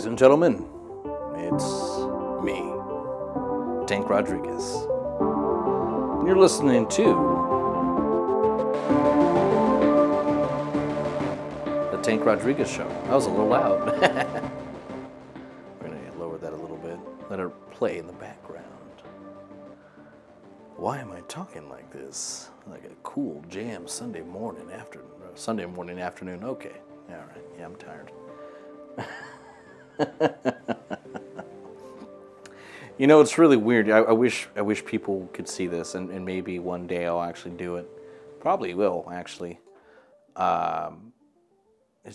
Ladies and gentlemen, it's me, Tank Rodriguez. And you're listening to The Tank Rodriguez Show. That was a little loud. We're going to lower that a little bit. Let it play in the background. Why am I talking like this? Like a cool jam Sunday morning afternoon. Okay. All right. Yeah, I'm tired. You know, it's really weird. I wish people could see this, and maybe one day I'll actually do it. Probably will, actually. It's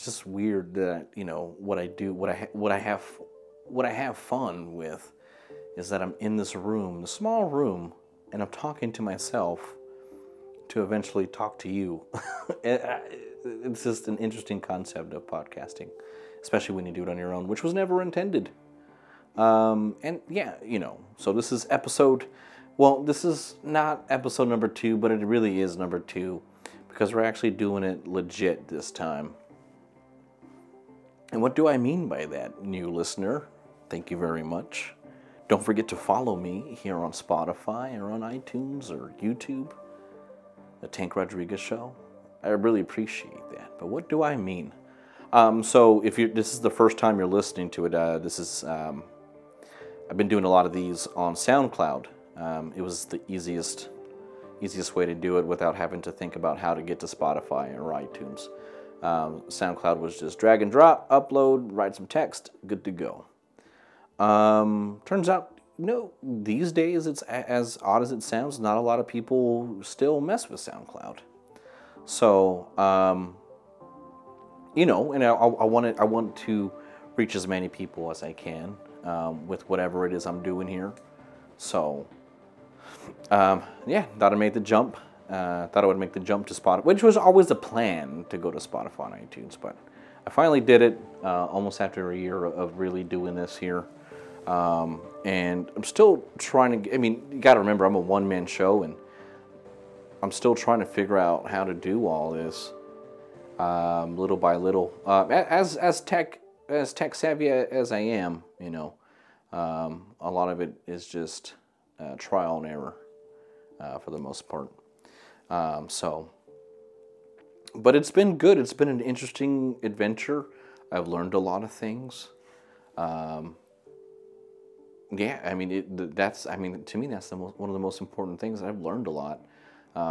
just weird that, you know, what I do, what I have fun with, is that I'm in this room, the small room, and I'm talking to myself to eventually talk to you. It's just an interesting concept of podcasting, especially when you do it on your own, which was never intended. And yeah, you know, so this is not episode number 2, but it really is number 2, because we're actually doing it legit this time. And what do I mean by that, new listener? Thank you very much. Don't forget to follow me here on Spotify or on iTunes or YouTube, The Tank Rodriguez Show. I really appreciate that. But what do I mean? So if this is the first time you're listening to it, I've been doing a lot of these on SoundCloud. It was the easiest way to do it without having to think about how to get to Spotify or iTunes. SoundCloud was just drag and drop, upload, write some text, good to go. Turns out, no, these days it's as odd as it sounds. Not a lot of people still mess with SoundCloud. So, you know, and I want to reach as many people as I can with whatever it is I'm doing here. So, yeah, thought I made the jump. Thought I would make the jump to Spotify, which was always the plan, to go to Spotify and iTunes. But I finally did it almost after a year of really doing this here. And I'm still trying to, I mean, you got to remember, I'm a one-man show, and I'm still trying to figure out how to do all this. Little by little, as tech savvy as I am, you know, a lot of it is just trial and error for the most part. But it's been good. It's been an interesting adventure. I've learned a lot of things. To me, that's one of the most important things. I've learned a lot.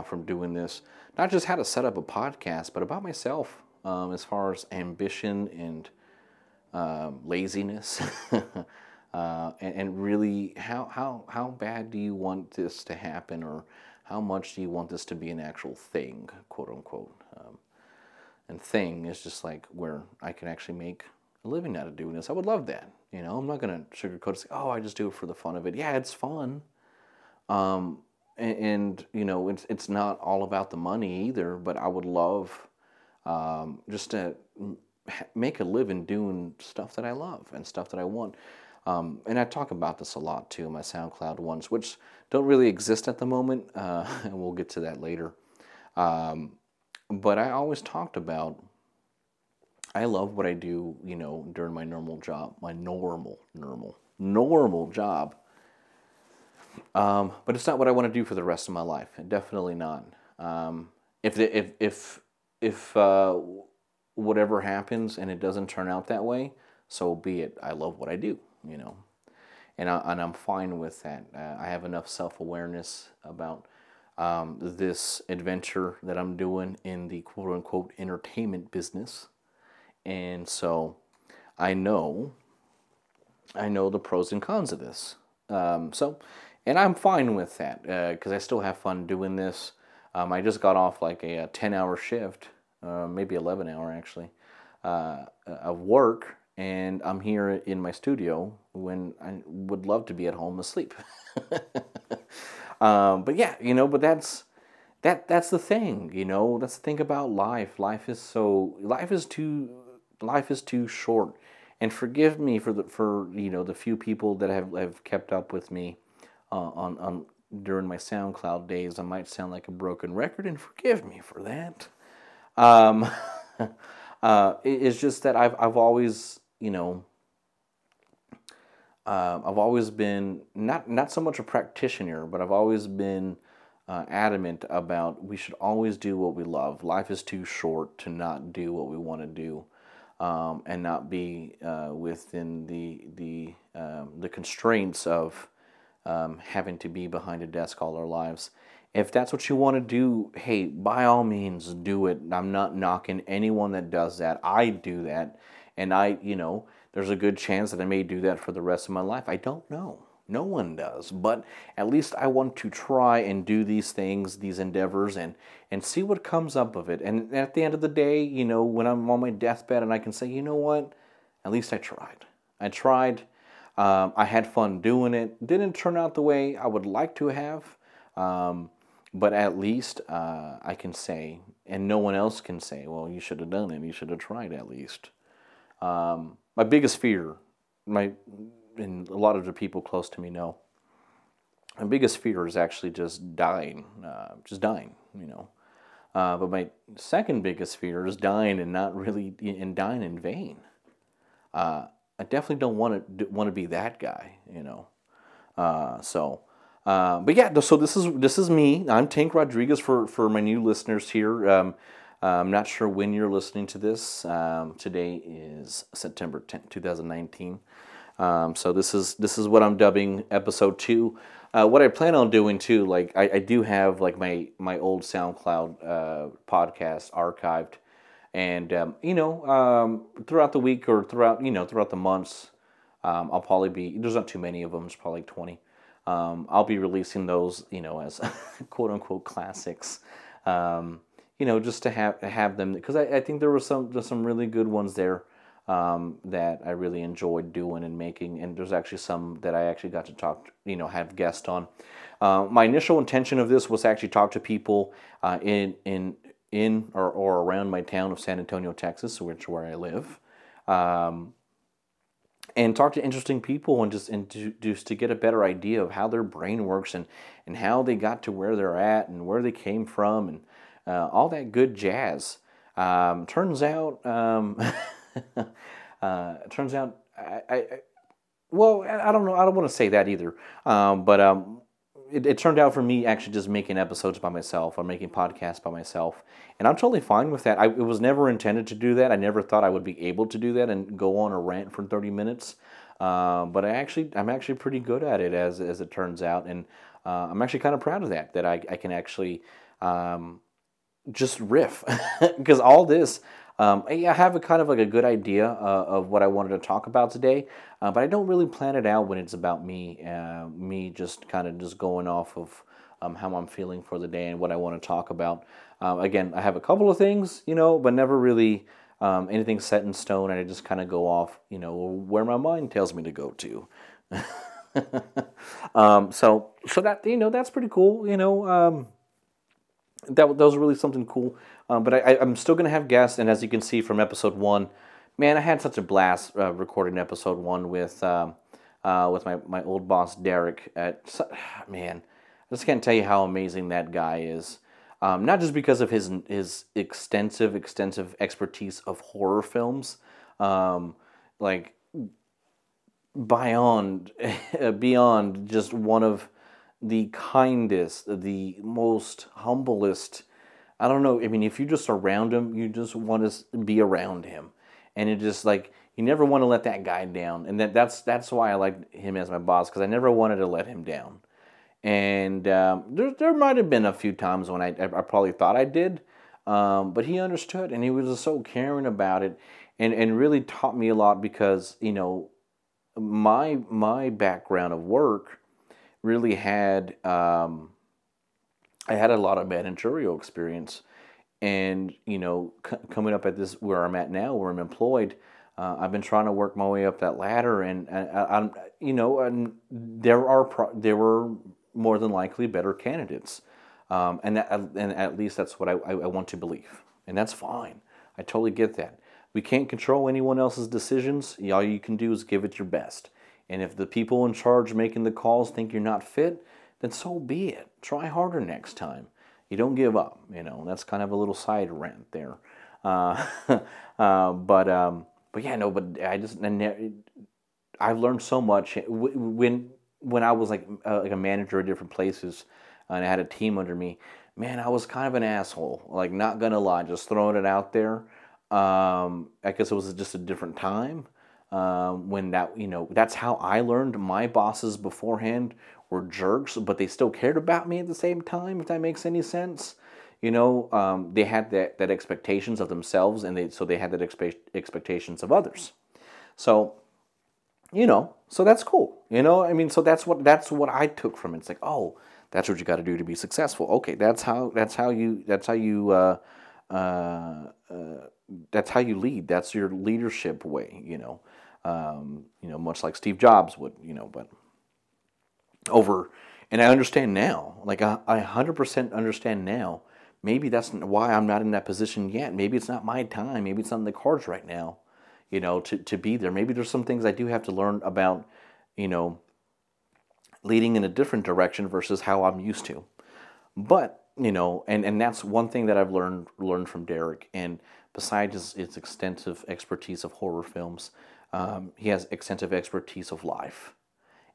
From doing this, not just how to set up a podcast, but about myself, as far as ambition and laziness, and really how bad do you want this to happen, or how much do you want this to be an actual thing, quote unquote. And thing is just like where I can actually make a living out of doing this. I would love that. You know, I'm not going to sugarcoat and say, oh, I just do it for the fun of it. Yeah, it's fun. And you know, it's not all about the money either, but I would love just to make a living doing stuff that I love and stuff that I want. And I talk about this a lot too, my SoundCloud ones, which don't really exist at the moment, and we'll get to that later. But I always talked about, I love what I do, you know, during my normal job, my normal job. But it's not what I want to do for the rest of my life, and definitely not. If whatever happens and it doesn't turn out that way, so be it. I love what I do, you know, and I'm fine with that. I have enough self-awareness about this adventure that I'm doing in the quote-unquote entertainment business, and so I know the pros and cons of this. And I'm fine with that, because I still have fun doing this. I just got off like a 10-hour shift, maybe 11-hour actually, of work, and I'm here in my studio when I would love to be at home asleep. But yeah, you know, but that's the thing, you know, that's the thing about life. Life is too short. And forgive me for you know, the few people that have kept up with me on during my SoundCloud days. I might sound like a broken record, and forgive me for that. It's just that I've always, you know, I've always been not so much a practitioner, but I've always been adamant about we should always do what we love. Life is too short to not do what we want to do, and not be within the constraints of having to be behind a desk all our lives. If that's what you want to do, hey, by all means, do it. I'm not knocking anyone that does that. I do that, and there's a good chance that I may do that for the rest of my life. I don't know. No one does. But at least I want to try and do these things, these endeavors, and see what comes up of it. And at the end of the day, when I'm on my deathbed and I can say, you know what, at least I tried. I had fun doing it. Didn't turn out the way I would like to have. But at least I can say, and no one else can say, well, you should have done it. You should have tried at least. My biggest fear, and a lot of the people close to me know, my biggest fear is actually just dying, But my second biggest fear is dying and dying in vain. I definitely don't want to be that guy, but yeah, so this is me. I'm Tank Rodriguez for my new listeners here. I'm not sure when you're listening to this. Today is September 10th, 2019. So this is what I'm dubbing episode 2. What I plan on doing too, I do have my old SoundCloud podcast archived, and throughout the week or throughout the months, I'll probably be, there's not too many of them. It's probably like 20. I'll be releasing those, as quote unquote classics. Just to have them, because I think there were some really good ones there that I really enjoyed doing and making, and there's actually some that I actually got to talk, have guests on. My initial intention of this was to actually talk to people in or around my town of San Antonio, Texas, which is where I live, and talk to interesting people and just to get a better idea of how their brain works and how they got to where they're at and where they came from and. All that good jazz. Turns out. I don't know. I don't want to say that either. It turned out for me actually just making episodes by myself or making podcasts by myself, and I'm totally fine with that. It was never intended to do that. I never thought I would be able to do that and go on a rant for 30 minutes. But I'm actually pretty good at it as it turns out, and I'm actually kind of proud of that. That I can actually. Just riff, because all this, I have a kind of like a good idea of what I wanted to talk about today, but I don't really plan it out when it's about me just kind of just going off of how I'm feeling for the day and what I want to talk about. Again, I have a couple of things, but never really anything set in stone, and I just kind of go off, where my mind tells me to go to. So that, that's pretty cool, That was really something cool, but I'm still going to have guests, and as you can see from episode 1, man, I had such a blast recording episode 1 with my old boss Derek. I just can't tell you how amazing that guy is. Not just because of his extensive expertise of horror films, beyond just one of. The kindest, the most humblest, I don't know, if you just surround him, you just want to be around him. And it just you never want to let that guy down. And that's why I like him as my boss, because I never wanted to let him down. And there might have been a few times when I probably thought I did, but he understood, and he was just so caring about it and really taught me a lot, because, my background of work, really had, I had a lot of managerial experience, and, coming up at this, where I'm at now, where I'm employed, I've been trying to work my way up that ladder, and I'm there were more than likely better candidates, and at least that's what I want to believe, and that's fine. I totally get that. We can't control anyone else's decisions. All you can do is give it your best. And if the people in charge making the calls think you're not fit, then so be it. Try harder next time. You don't give up, That's kind of a little side rant there. But yeah, no. But I just I learned so much when I was like a manager at different places, and I had a team under me. Man, I was kind of an asshole. Like, not gonna lie, just throwing it out there. I guess it was just a different time when that, you know, that's how I learned. My bosses beforehand were jerks, but they still cared about me at the same time, if that makes any sense. You know, they had that expectations of themselves, and they had that expectations of others. So, you know, so that's cool. You know, I mean, so that's what I took from it. It's like, oh, that's what you got to do to be successful. Okay, that's how you lead. That's your leadership way. You know, much like Steve Jobs would. You know, but over, and I understand now. Like I 100% understand now. Maybe that's why I'm not in that position yet. Maybe it's not my time. Maybe it's not in the cards right now. You know, to be there. Maybe there's some things I do have to learn about. You know, leading in a different direction versus how I'm used to. But, you know, and that's one thing that I've learned from Derek. And besides his extensive expertise of horror films, he has extensive expertise of life.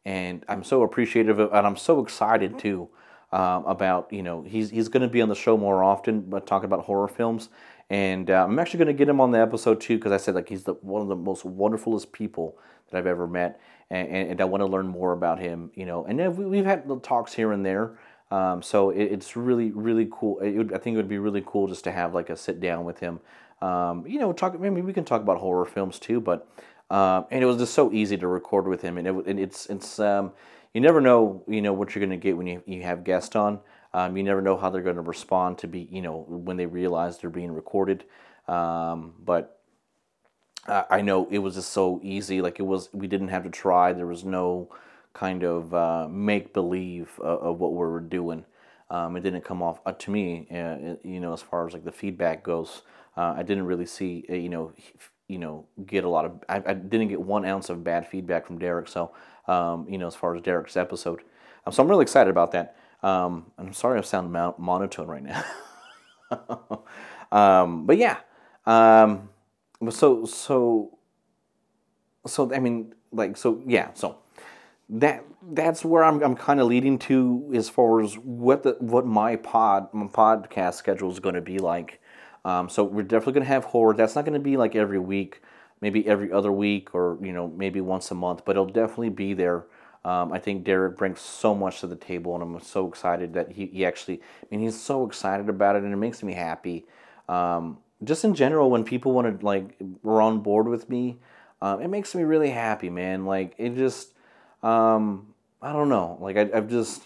And I'm so appreciative of, and I'm so excited too, about, you know, he's going to be on the show more often, but talking about horror films. And I'm actually going to get him on the episode too, because I said, like, he's one of the most wonderfulest people that I've ever met. And I want to learn more about him, you know. And we've had little talks here and there, so it's really, really cool. I think it would be really cool just to have like a sit down with him, you know. Talk. Maybe we can talk about horror films too. But and it was just so easy to record with him, and it's you never know, you know, what you're gonna get when you have guests on. You never know how they're gonna respond to be, you know, when they realize they're being recorded, but. I know it was just so easy. Like, it was, we didn't have to try. There was no kind of make believe of what we were doing. It didn't come off to me, you know, as far as like the feedback goes. I didn't really see, get a lot of. I didn't get 1 ounce of bad feedback from Derek. So, you know, as far as Derek's episode, so I'm really excited about that. I'm sorry I sound monotone right now, but yeah. So I mean, like, so yeah, so that's where I'm kind of leading to as far as what my podcast schedule is going to be like. So we're definitely going to have horror. That's not going to be like every week, maybe every other week, or, you know, maybe once a month, but it'll definitely be there. I think Derek brings so much to the table, and I'm so excited that he actually, I mean, he's so excited about it, and it makes me happy. Just in general, when people want to, like, were on board with me, it makes me really happy, man. Like, it just, I don't know. Like, I've just,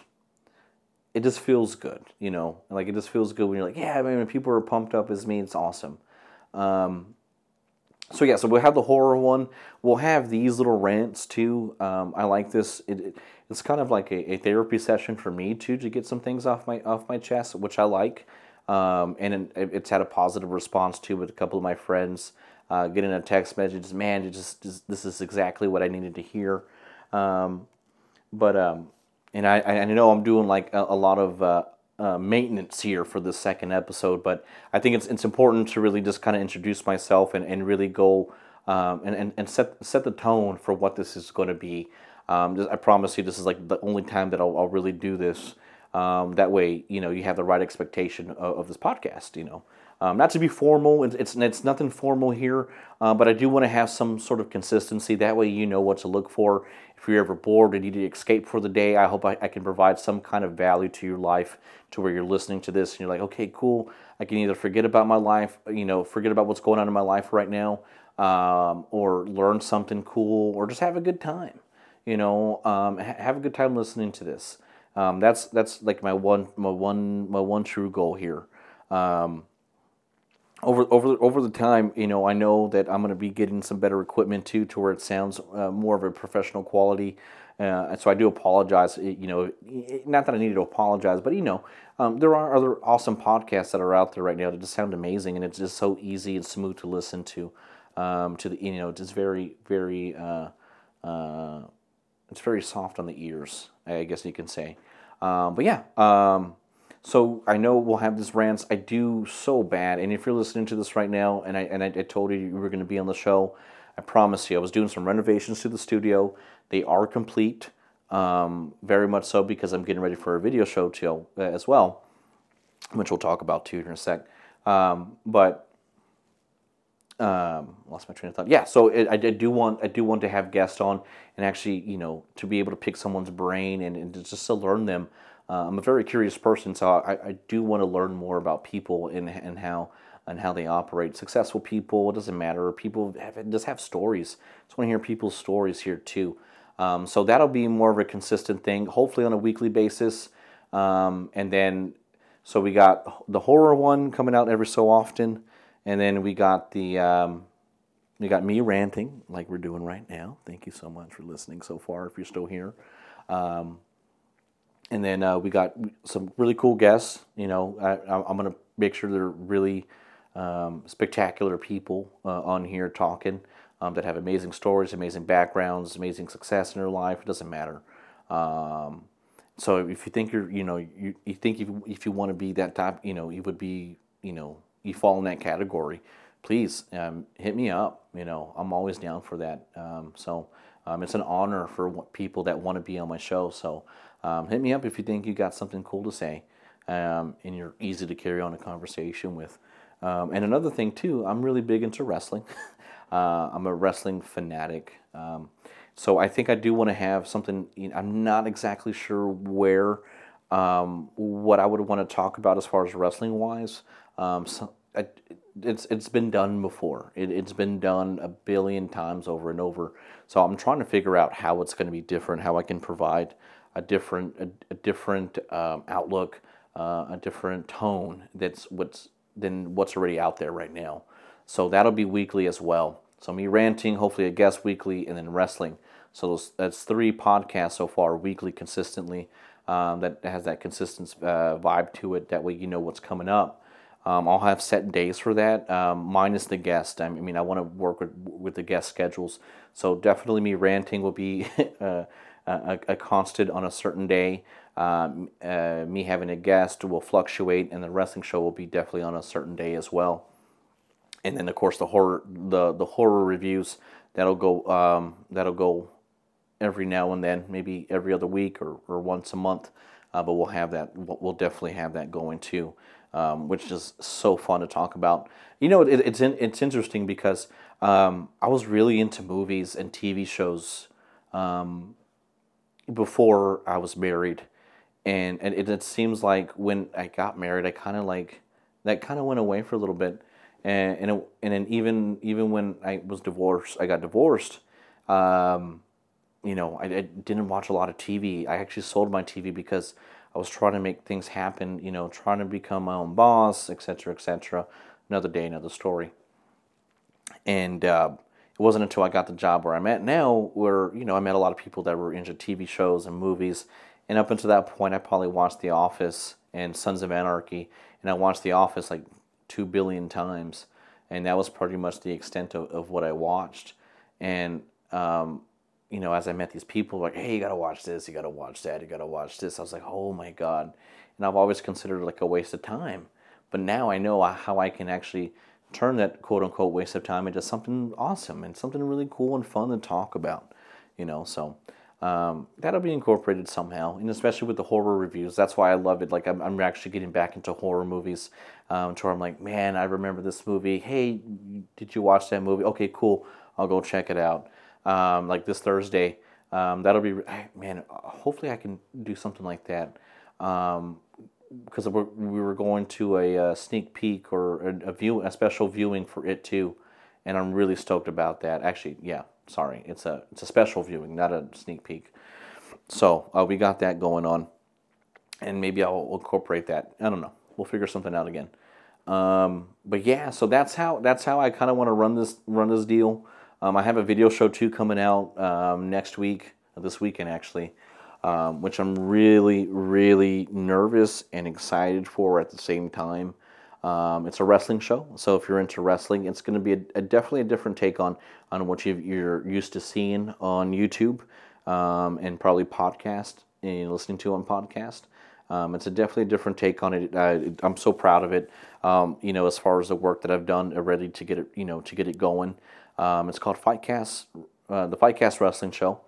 it just feels good, you know? Like, it just feels good when you're like, yeah, I mean, when people are pumped up as me, it's awesome. So, yeah, so we'll have the horror one. We'll have these little rants, too. I like this. It's kind of like a therapy session for me, too, to get some things off my chest, which I like. And it's had a positive response too with a couple of my friends getting a text message. Man, this is exactly what I needed to hear. And I know I'm doing like a lot of maintenance here for the second episode, but I think it's important to really just kind of introduce myself and really go and set the tone for what this is going to be. I promise you, this is like the only time that I'll really do this. That way, you know, you have the right expectation of this podcast, you know. Not to be formal, it's nothing formal here, but I do want to have some sort of consistency. That way you know what to look for. If you're ever bored and you need to escape for the day, I hope I can provide some kind of value to your life to where you're listening to this and you're like, okay, cool. I can either forget about my life, you know, forget about what's going on in my life right now, or learn something cool, or just have a good time, you know, have a good time listening to this. That's like my one true goal here. Over the time, you know, I know that I'm gonna be getting some better equipment too, to where it sounds more of a professional quality. So I do apologize. You know, not that I needed to apologize, but you know, there are other awesome podcasts that are out there right now that just sound amazing, and it's just so easy and smooth to listen to. You know, it's very, very. It's very soft on the ears, I guess you can say. But yeah, so I know we'll have this rants. I do so bad, and if you're listening to this right now, and I told you were going to be on the show, I promise you, I was doing some renovations to the studio. They are complete, very much so, because I'm getting ready for a video show too, as well, which we'll talk about too in a sec. Lost my train of thought. Yeah, so I do want to have guests on and actually, you know, to be able to pick someone's brain and just to learn them. I'm a very curious person, so I do want to learn more about people and how they operate. Successful people, it doesn't matter. People just have stories. I just want to hear people's stories here too. So that'll be more of a consistent thing, hopefully on a weekly basis. So we got the horror one coming out every so often, and then we got the me ranting like we're doing right now. Thank you so much for listening so far, if you're still here. And then we got some really cool guests. You know, I'm gonna make sure they're really spectacular people on here talking that have amazing stories, amazing backgrounds, amazing success in their life. It doesn't matter. So if you think you want to be that type, you fall in that category, please hit me up. You know, I'm always down for that. It's an honor for people that want to be on my show. So hit me up if you think you got something cool to say, and you're easy to carry on a conversation with. And another thing too, I'm really big into wrestling. I'm a wrestling fanatic. So I think I do want to have something. You know, I'm not exactly sure where what I would want to talk about as far as wrestling wise. It's been done before. It's been done a billion times over and over. So I'm trying to figure out how it's going to be different. How I can provide a different outlook, a different tone. Than what's already out there right now. So that'll be weekly as well. So me ranting, hopefully a guest weekly, and then wrestling. So that's three podcasts so far, weekly, consistently, that has that consistent vibe to it. That way you know what's coming up. I'll have set days for that, minus the guest. I mean, I want to work with the guest schedules. So definitely me ranting will be a constant on a certain day. Me having a guest will fluctuate, and the wrestling show will be definitely on a certain day as well. And then, of course, the horror reviews that'll go every now and then, maybe every other week or once a month. But we'll have that. We'll definitely have that going too, which is so fun to talk about. You know, it's interesting because I was really into movies and TV shows before I was married, and it seems like when I got married, I kind of like that kind of went away for a little bit. And then even when I was divorced, I got divorced. I didn't watch a lot of TV. I actually sold my TV because I was trying to make things happen. You know, trying to become my own boss, etc., etc. Another day, another story. And it wasn't until I got the job where I'm at now, where I met a lot of people that were into TV shows and movies. And up until that point, I probably watched The Office and Sons of Anarchy, and I watched The Office like 2 billion times, and that was pretty much the extent of what I watched. And as I met these people, like, hey, you gotta watch this, you gotta watch that, you gotta watch this, I was like, oh my god. And I've always considered it like a waste of time, but now I know how I can actually turn that quote unquote waste of time into something awesome and something really cool and fun to talk about. So that'll be incorporated somehow, and especially with the horror reviews. That's why I love it. Like I'm actually getting back into horror movies, to where I'm like, man, I remember this movie. Hey, did you watch that movie? Okay, cool. I'll go check it out. Like this Thursday, that'll be man. Hopefully, I can do something like that. Because we were going to a sneak peek or a special viewing for it too, and I'm really stoked about that. Actually, yeah. Sorry, it's a special viewing, not a sneak peek. So we got that going on, and maybe I'll incorporate that. I don't know. We'll figure something out again. But yeah, so that's how I kind of want to run this deal. I have a video show too coming out this weekend actually, which I'm really, really nervous and excited for at the same time. It's a wrestling show, so if you're into wrestling, it's going to be definitely a different take on what you're used to seeing on YouTube, and probably podcast and listening to on podcast. It's definitely a different take on it. I'm so proud of it. As far as the work that I've done already to get it going, It's called Fightcast, the Fightcast Wrestling Show,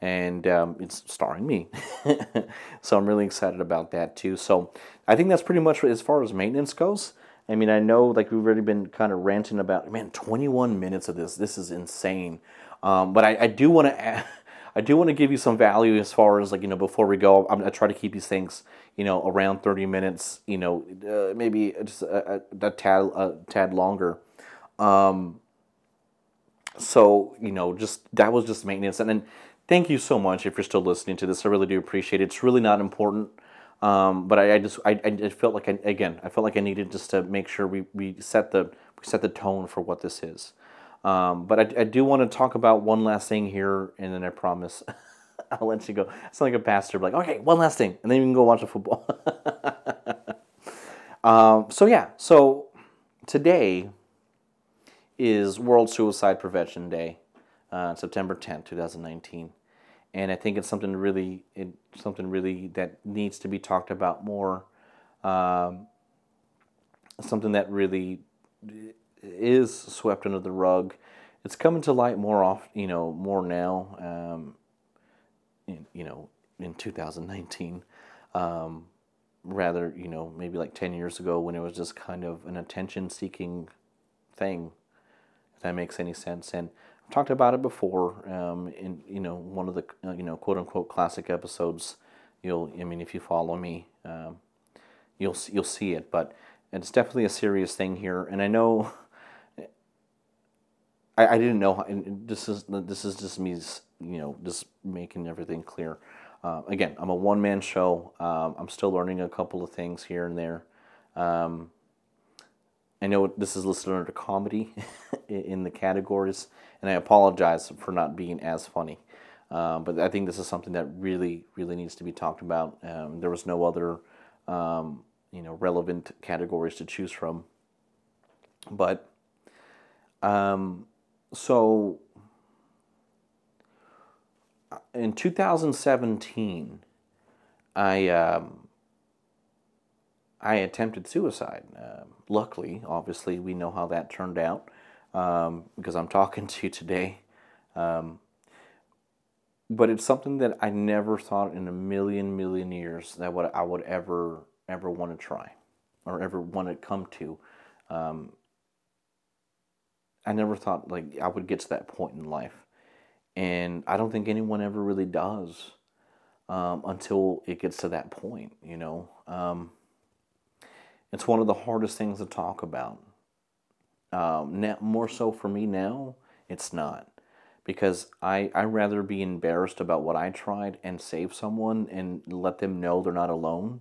and it's starring me. So I'm really excited about that too. So I think that's pretty much as far as maintenance goes. I mean, I know like we've already been kind of ranting about, man, 21 minutes of this. This is insane. But I do want to add, I do want to give you some value as far as like, you know, before we go, I try to keep these things, you know, around 30 minutes, you know, maybe just a tad longer. So, you know, just that was just maintenance. And then thank you so much if you're still listening to this. I really do appreciate it. It's really not important. But I felt like I needed just to make sure we set the tone for what this is. But I do want to talk about one last thing here, and then I promise I'll let you go. It's like a pastor, like, okay, one last thing, and then you can go watch the football. So today is World Suicide Prevention Day, September 10th, 2019, and I think it's something really that needs to be talked about more. Something that really is swept under the rug. It's coming to light more often, you know, more now. In 2019, rather, you know, maybe like 10 years ago when it was just kind of an attention-seeking thing, if that makes any sense. And I've talked about it before in, you know, one of the, you know, quote-unquote classic episodes. If you follow me, you'll see it. But it's definitely a serious thing here. And I know, I didn't know, and this is just me, you know, just making everything clear. Again, I'm a one-man show. I'm still learning a couple of things here and there. I know this is listed under comedy in the categories, and I apologize for not being as funny. But I think this is something that really, really needs to be talked about. There was no other, relevant categories to choose from. But, so in 2017, I attempted suicide. Luckily, obviously, we know how that turned out, because I'm talking to you today. But it's something that I never thought in a million years that I would ever want to try or ever want to come to. I never thought like I would get to that point in life. And I don't think anyone ever really does until it gets to that point, you know. It's one of the hardest things to talk about. Now, more so for me now, it's not. Because I'd rather be embarrassed about what I tried and save someone and let them know they're not alone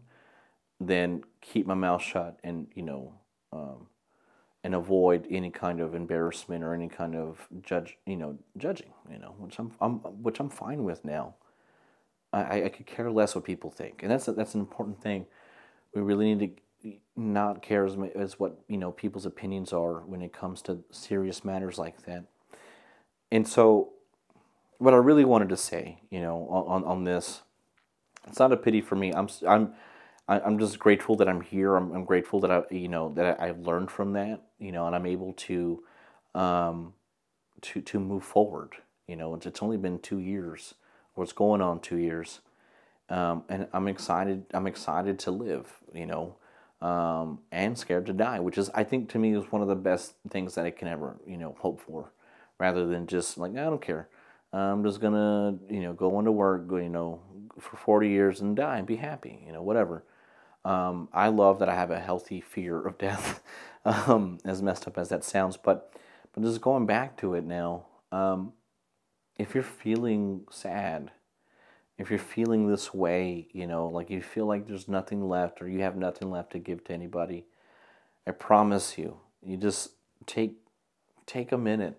than keep my mouth shut and, you know, and avoid any kind of embarrassment or any kind of judging, you know, which I'm fine with now. I could care less what people think, and that's an important thing. We really need to not care as much as what, you know, people's opinions are when it comes to serious matters like that. And so, what I really wanted to say, you know, on this, it's not a pity for me. I'm just grateful that I'm here. I'm grateful that I've learned from that, you know, and I'm able to move forward. You know, it's only been 2 years, or it's going on 2 years, and I'm excited. I'm excited to live, you know, and scared to die, which is, I think, to me, is one of the best things that I can ever, you know, hope for, rather than just like, I don't care. I'm just gonna, you know, go into work, you know, for 40 years and die and be happy, you know, whatever. I love that I have a healthy fear of death, as messed up as that sounds, but just going back to it now, if you're feeling sad, if you're feeling this way, you know, like you feel like there's nothing left or you have nothing left to give to anybody, I promise you, you just take a minute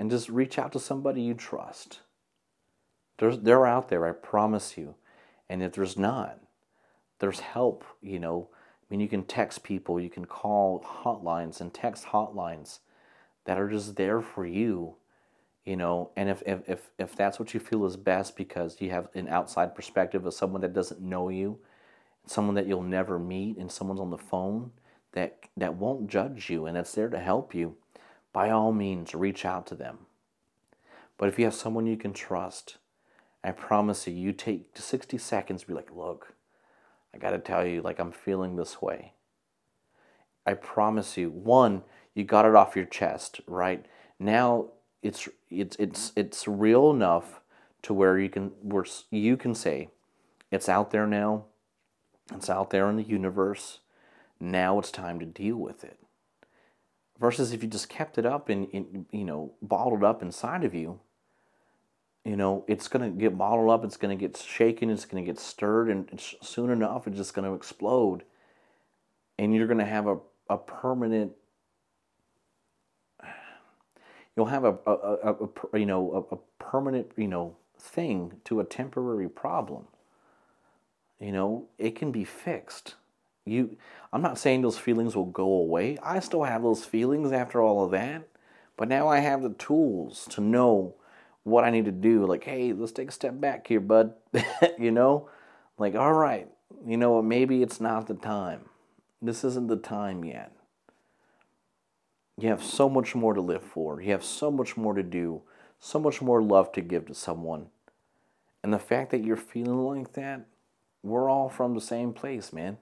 and just reach out to somebody you trust. They're out there, I promise you. And if there's not, there's help, you know. I mean, you can text people, you can call hotlines and text hotlines that are just there for you, you know. And if that's what you feel is best, because you have an outside perspective of someone that doesn't know you, someone that you'll never meet, and someone's on the phone that won't judge you and that's there to help you, by all means, reach out to them. But if you have someone you can trust, I promise you, you take 60 seconds to be like, look, I got to tell you, like, I'm feeling this way. I promise you, one, you got it off your chest, right? Now it's real enough to where you can say, it's out there now. It's out there in the universe. Now it's time to deal with it. Versus if you just kept it up and you know, bottled up inside of you, you know, it's going to get bottled up, it's going to get shaken, it's going to get stirred, and soon enough it's just going to explode. And you're going to have a permanent, you'll have a permanent, you know, thing to a temporary problem. You know, it can be fixed. I'm not saying those feelings will go away. I still have those feelings after all of that. But now I have the tools to know what I need to do. Like, hey, let's take a step back here, bud. You know? Like, all right. You know what? Maybe it's not the time. This isn't the time yet. You have so much more to live for. You have so much more to do. So much more love to give to someone. And the fact that you're feeling like that, we're all from the same place, man.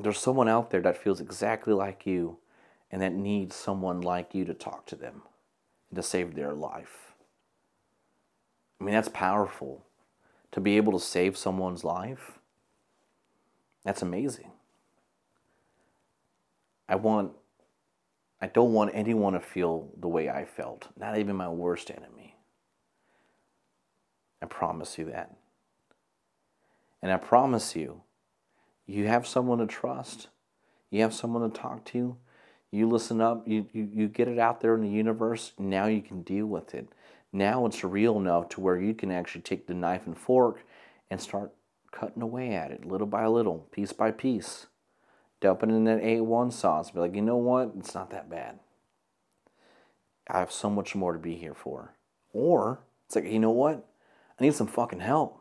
There's someone out there that feels exactly like you and that needs someone like you to talk to them and to save their life. I mean, that's powerful. To be able to save someone's life, that's amazing. I don't want anyone to feel the way I felt, not even my worst enemy. I promise you that. And I promise you, you have someone to trust. You have someone to talk to. You listen up. You get it out there in the universe. Now you can deal with it. Now it's real enough to where you can actually take the knife and fork and start cutting away at it little by little, piece by piece. Dumping in that A1 sauce. Be like, you know what? It's not that bad. I have so much more to be here for. Or it's like, you know what? I need some fucking help.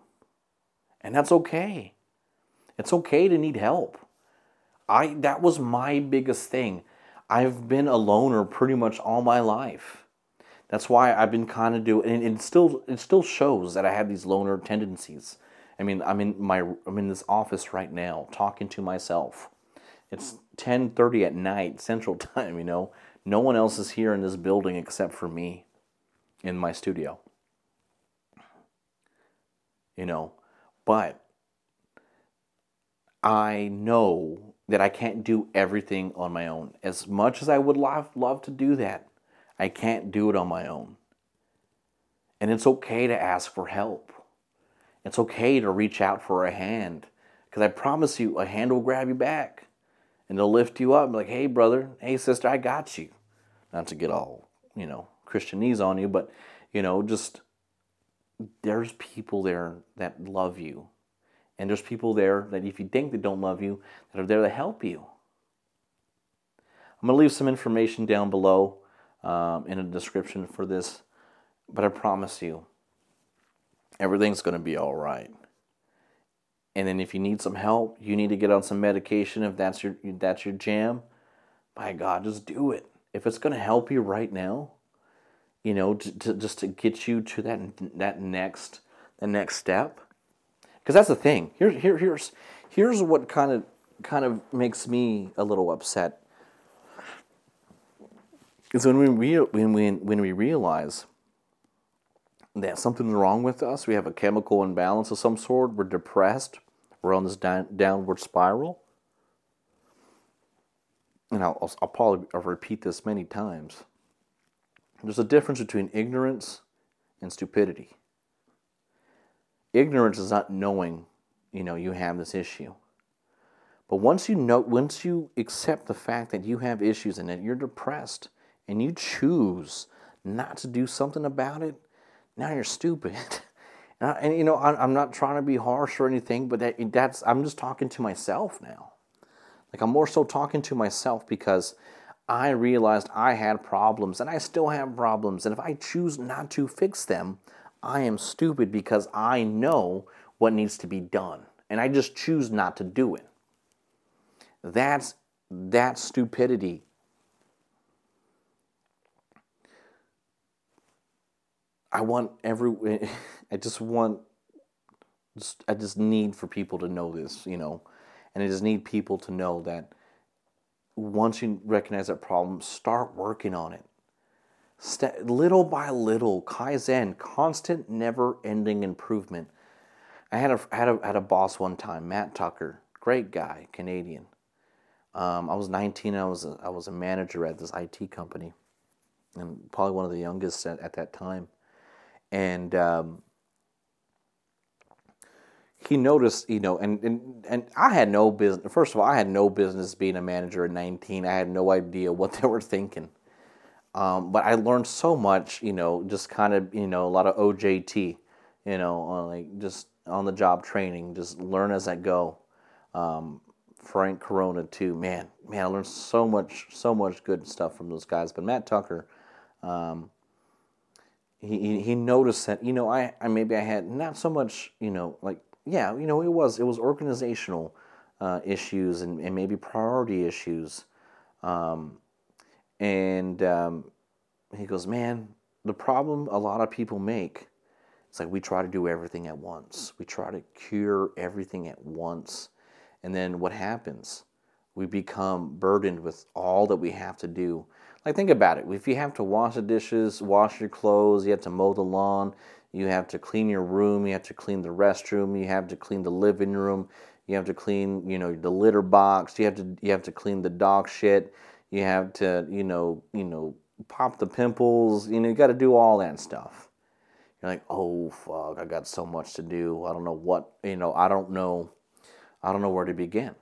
And that's okay. It's okay to need help. That was my biggest thing. I've been a loner pretty much all my life. That's why I've been kind of doing, and it still shows that I have these loner tendencies. I mean, I'm in this office right now talking to myself. It's 10:30 at night Central Time, you know. No one else is here in this building except for me in my studio. You know, but I know that I can't do everything on my own. As much as I would love to do that, I can't do it on my own. And it's okay to ask for help. It's okay to reach out for a hand. Because I promise you, a hand will grab you back. And they'll lift you up and be like, hey, brother, hey, sister, I got you. Not to get all, you know, Christianese on you, but, you know, just there's people there that love you. And there's people there that if you think they don't love you, that are there to help you. I'm going to leave some information down below in the description for this. But I promise you, everything's going to be all right. And then if you need some help, you need to get on some medication. If that's your jam, by God, just do it. If it's going to help you right now, you know, to get you to that next step. Because that's the thing. Here's what kind of makes me a little upset. Is when we realize that something's wrong with us, we have a chemical imbalance of some sort. We're depressed. We're on this downward spiral. And I'll probably repeat this many times. There's a difference between ignorance and stupidity. Ignorance is not knowing, you know, you have this issue. But once you accept the fact that you have issues and that you're depressed and you choose not to do something about it, now you're stupid. And you know, I'm not trying to be harsh or anything, but I'm just talking to myself now. Like, I'm more so talking to myself because I realized I had problems and I still have problems. And if I choose not to fix them, I am stupid because I know what needs to be done. And I just choose not to do it. That's stupidity. I just need for people to know this, you know, and I just need people to know that once you recognize that problem, start working on it. Little by little, Kaizen, constant, never-ending improvement. I had a boss one time, Matt Tucker, great guy, Canadian. I was 19. I was a manager at this IT company, and probably one of the youngest at that time. And he noticed, you know, and I had no business. First of all, I had no business being a manager at 19. I had no idea what they were thinking. But I learned so much, you know, just kind of, you know, a lot of OJT, you know, like just on-the-job training, just learn as I go. Frank Corona too, man, I learned so much good stuff from those guys. But Matt Tucker, he noticed that, you know, I maybe I had not so much, you know, like, yeah, you know, it was organizational issues and maybe priority issues. He goes, man, the problem a lot of people make, it's like we try to do everything at once. We try to cure everything at once. And then what happens? We become burdened with all that we have to do. Like, think about it. If you have to wash the dishes, wash your clothes, you have to mow the lawn, you have to clean your room, you have to clean the restroom, you have to clean the living room, you have to clean, you know, the litter box, you have to clean the dog shit, you have to, you know, pop the pimples, you know, you got to do all that stuff. You're like, oh, fuck, I got so much to do. I don't know where to begin.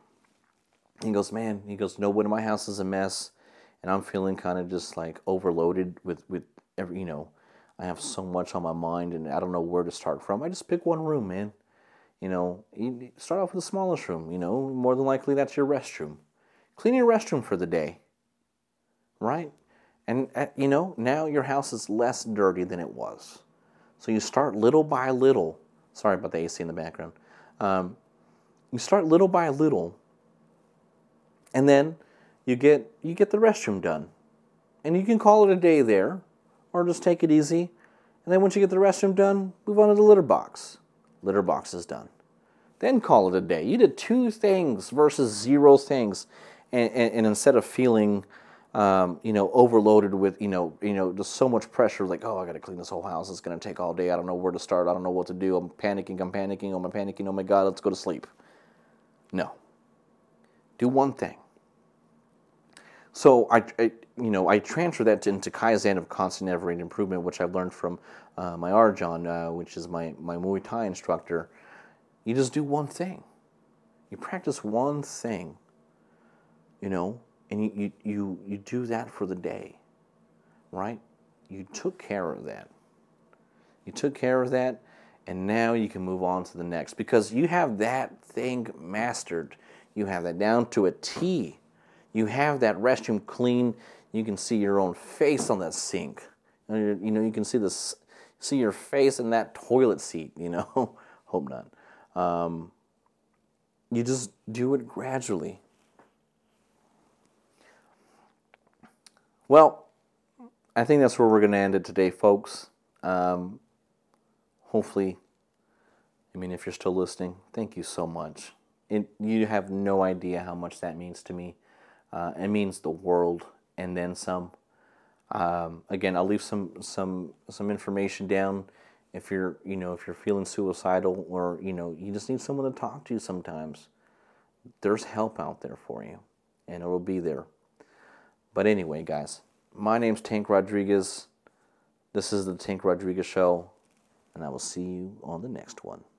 He goes, no, my house is a mess, and I'm feeling kind of just like overloaded with every, you know, I have so much on my mind, and I don't know where to start from. I just pick one room, man. You know, you start off with the smallest room, you know, more than likely that's your restroom. Clean your restroom for the day, right? And, you know, now your house is less dirty than it was. So you start little by little. Sorry about the AC in the background. You start little by little, and then you get the restroom done. And you can call it a day there, or just take it easy. And then once you get the restroom done, move on to the litter box. Litter box is done. Then call it a day. You did two things versus zero things. And instead of feeling, you know, overloaded with, you know, just so much pressure, like, oh, I got to clean this whole house. It's going to take all day. I don't know where to start. I don't know what to do. I'm panicking. Oh, my God, let's go to sleep. No. Do one thing. So I transfer that into Kaizen of constant every improvement, which I've learned from my Arjan, which is my Muay Thai instructor. You just do one thing. You practice one thing, you know, and you do that for the day, right? You took care of that. And now you can move on to the next because you have that thing mastered. You have that down to a T. You have that restroom clean. You can see your own face on that sink. You know, you can see your face in that toilet seat, you know. Hope not. You just do it gradually. Well, I think that's where we're going to end it today, folks. Hopefully, I mean, if you're still listening, thank you so much. You have no idea how much that means to me. It means the world and then some. Again, I'll leave some information down. If you're, you know, if you're feeling suicidal or, you know, you just need someone to talk to sometimes, there's help out there for you, and it will be there. But anyway, guys, my name's Tank Rodriguez. This is the Tank Rodriguez Show. And I will see you on the next one.